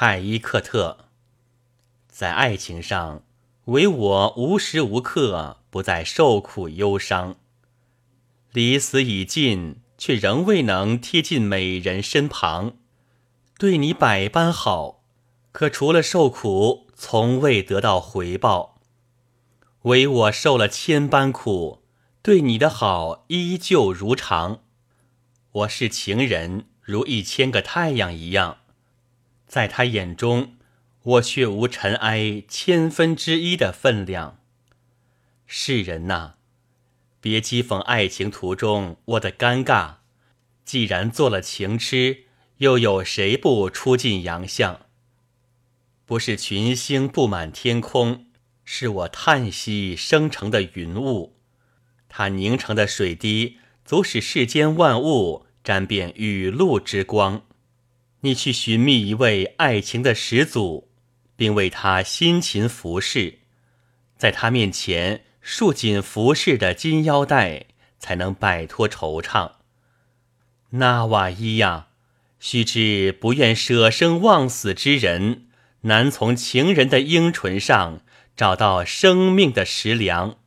泰伊克特，在爱情上，唯我无时无刻不在受苦忧伤，离死已近，却仍未能贴近美人身旁。对你百般好，可除了受苦，从未得到回报。唯我受了千般苦，对你的好依旧如常。我是情人，如1000个太阳一样，在他眼中，我却无尘埃1/1000的分量。世人哪，别讥讽爱情途中我的尴尬，既然做了情痴，又有谁不出尽洋相？不是群星布满天空，是我叹息生成的云雾，它凝成的水滴，足使世间万物沾遍雨露之光。你去寻觅一位爱情的始祖，并为他辛勤服侍，在他面前束紧服饰的金腰带，才能摆脱惆怅。纳瓦伊呀，须知不愿舍生忘死之人，难从情人的樱唇上找到生命的食粮。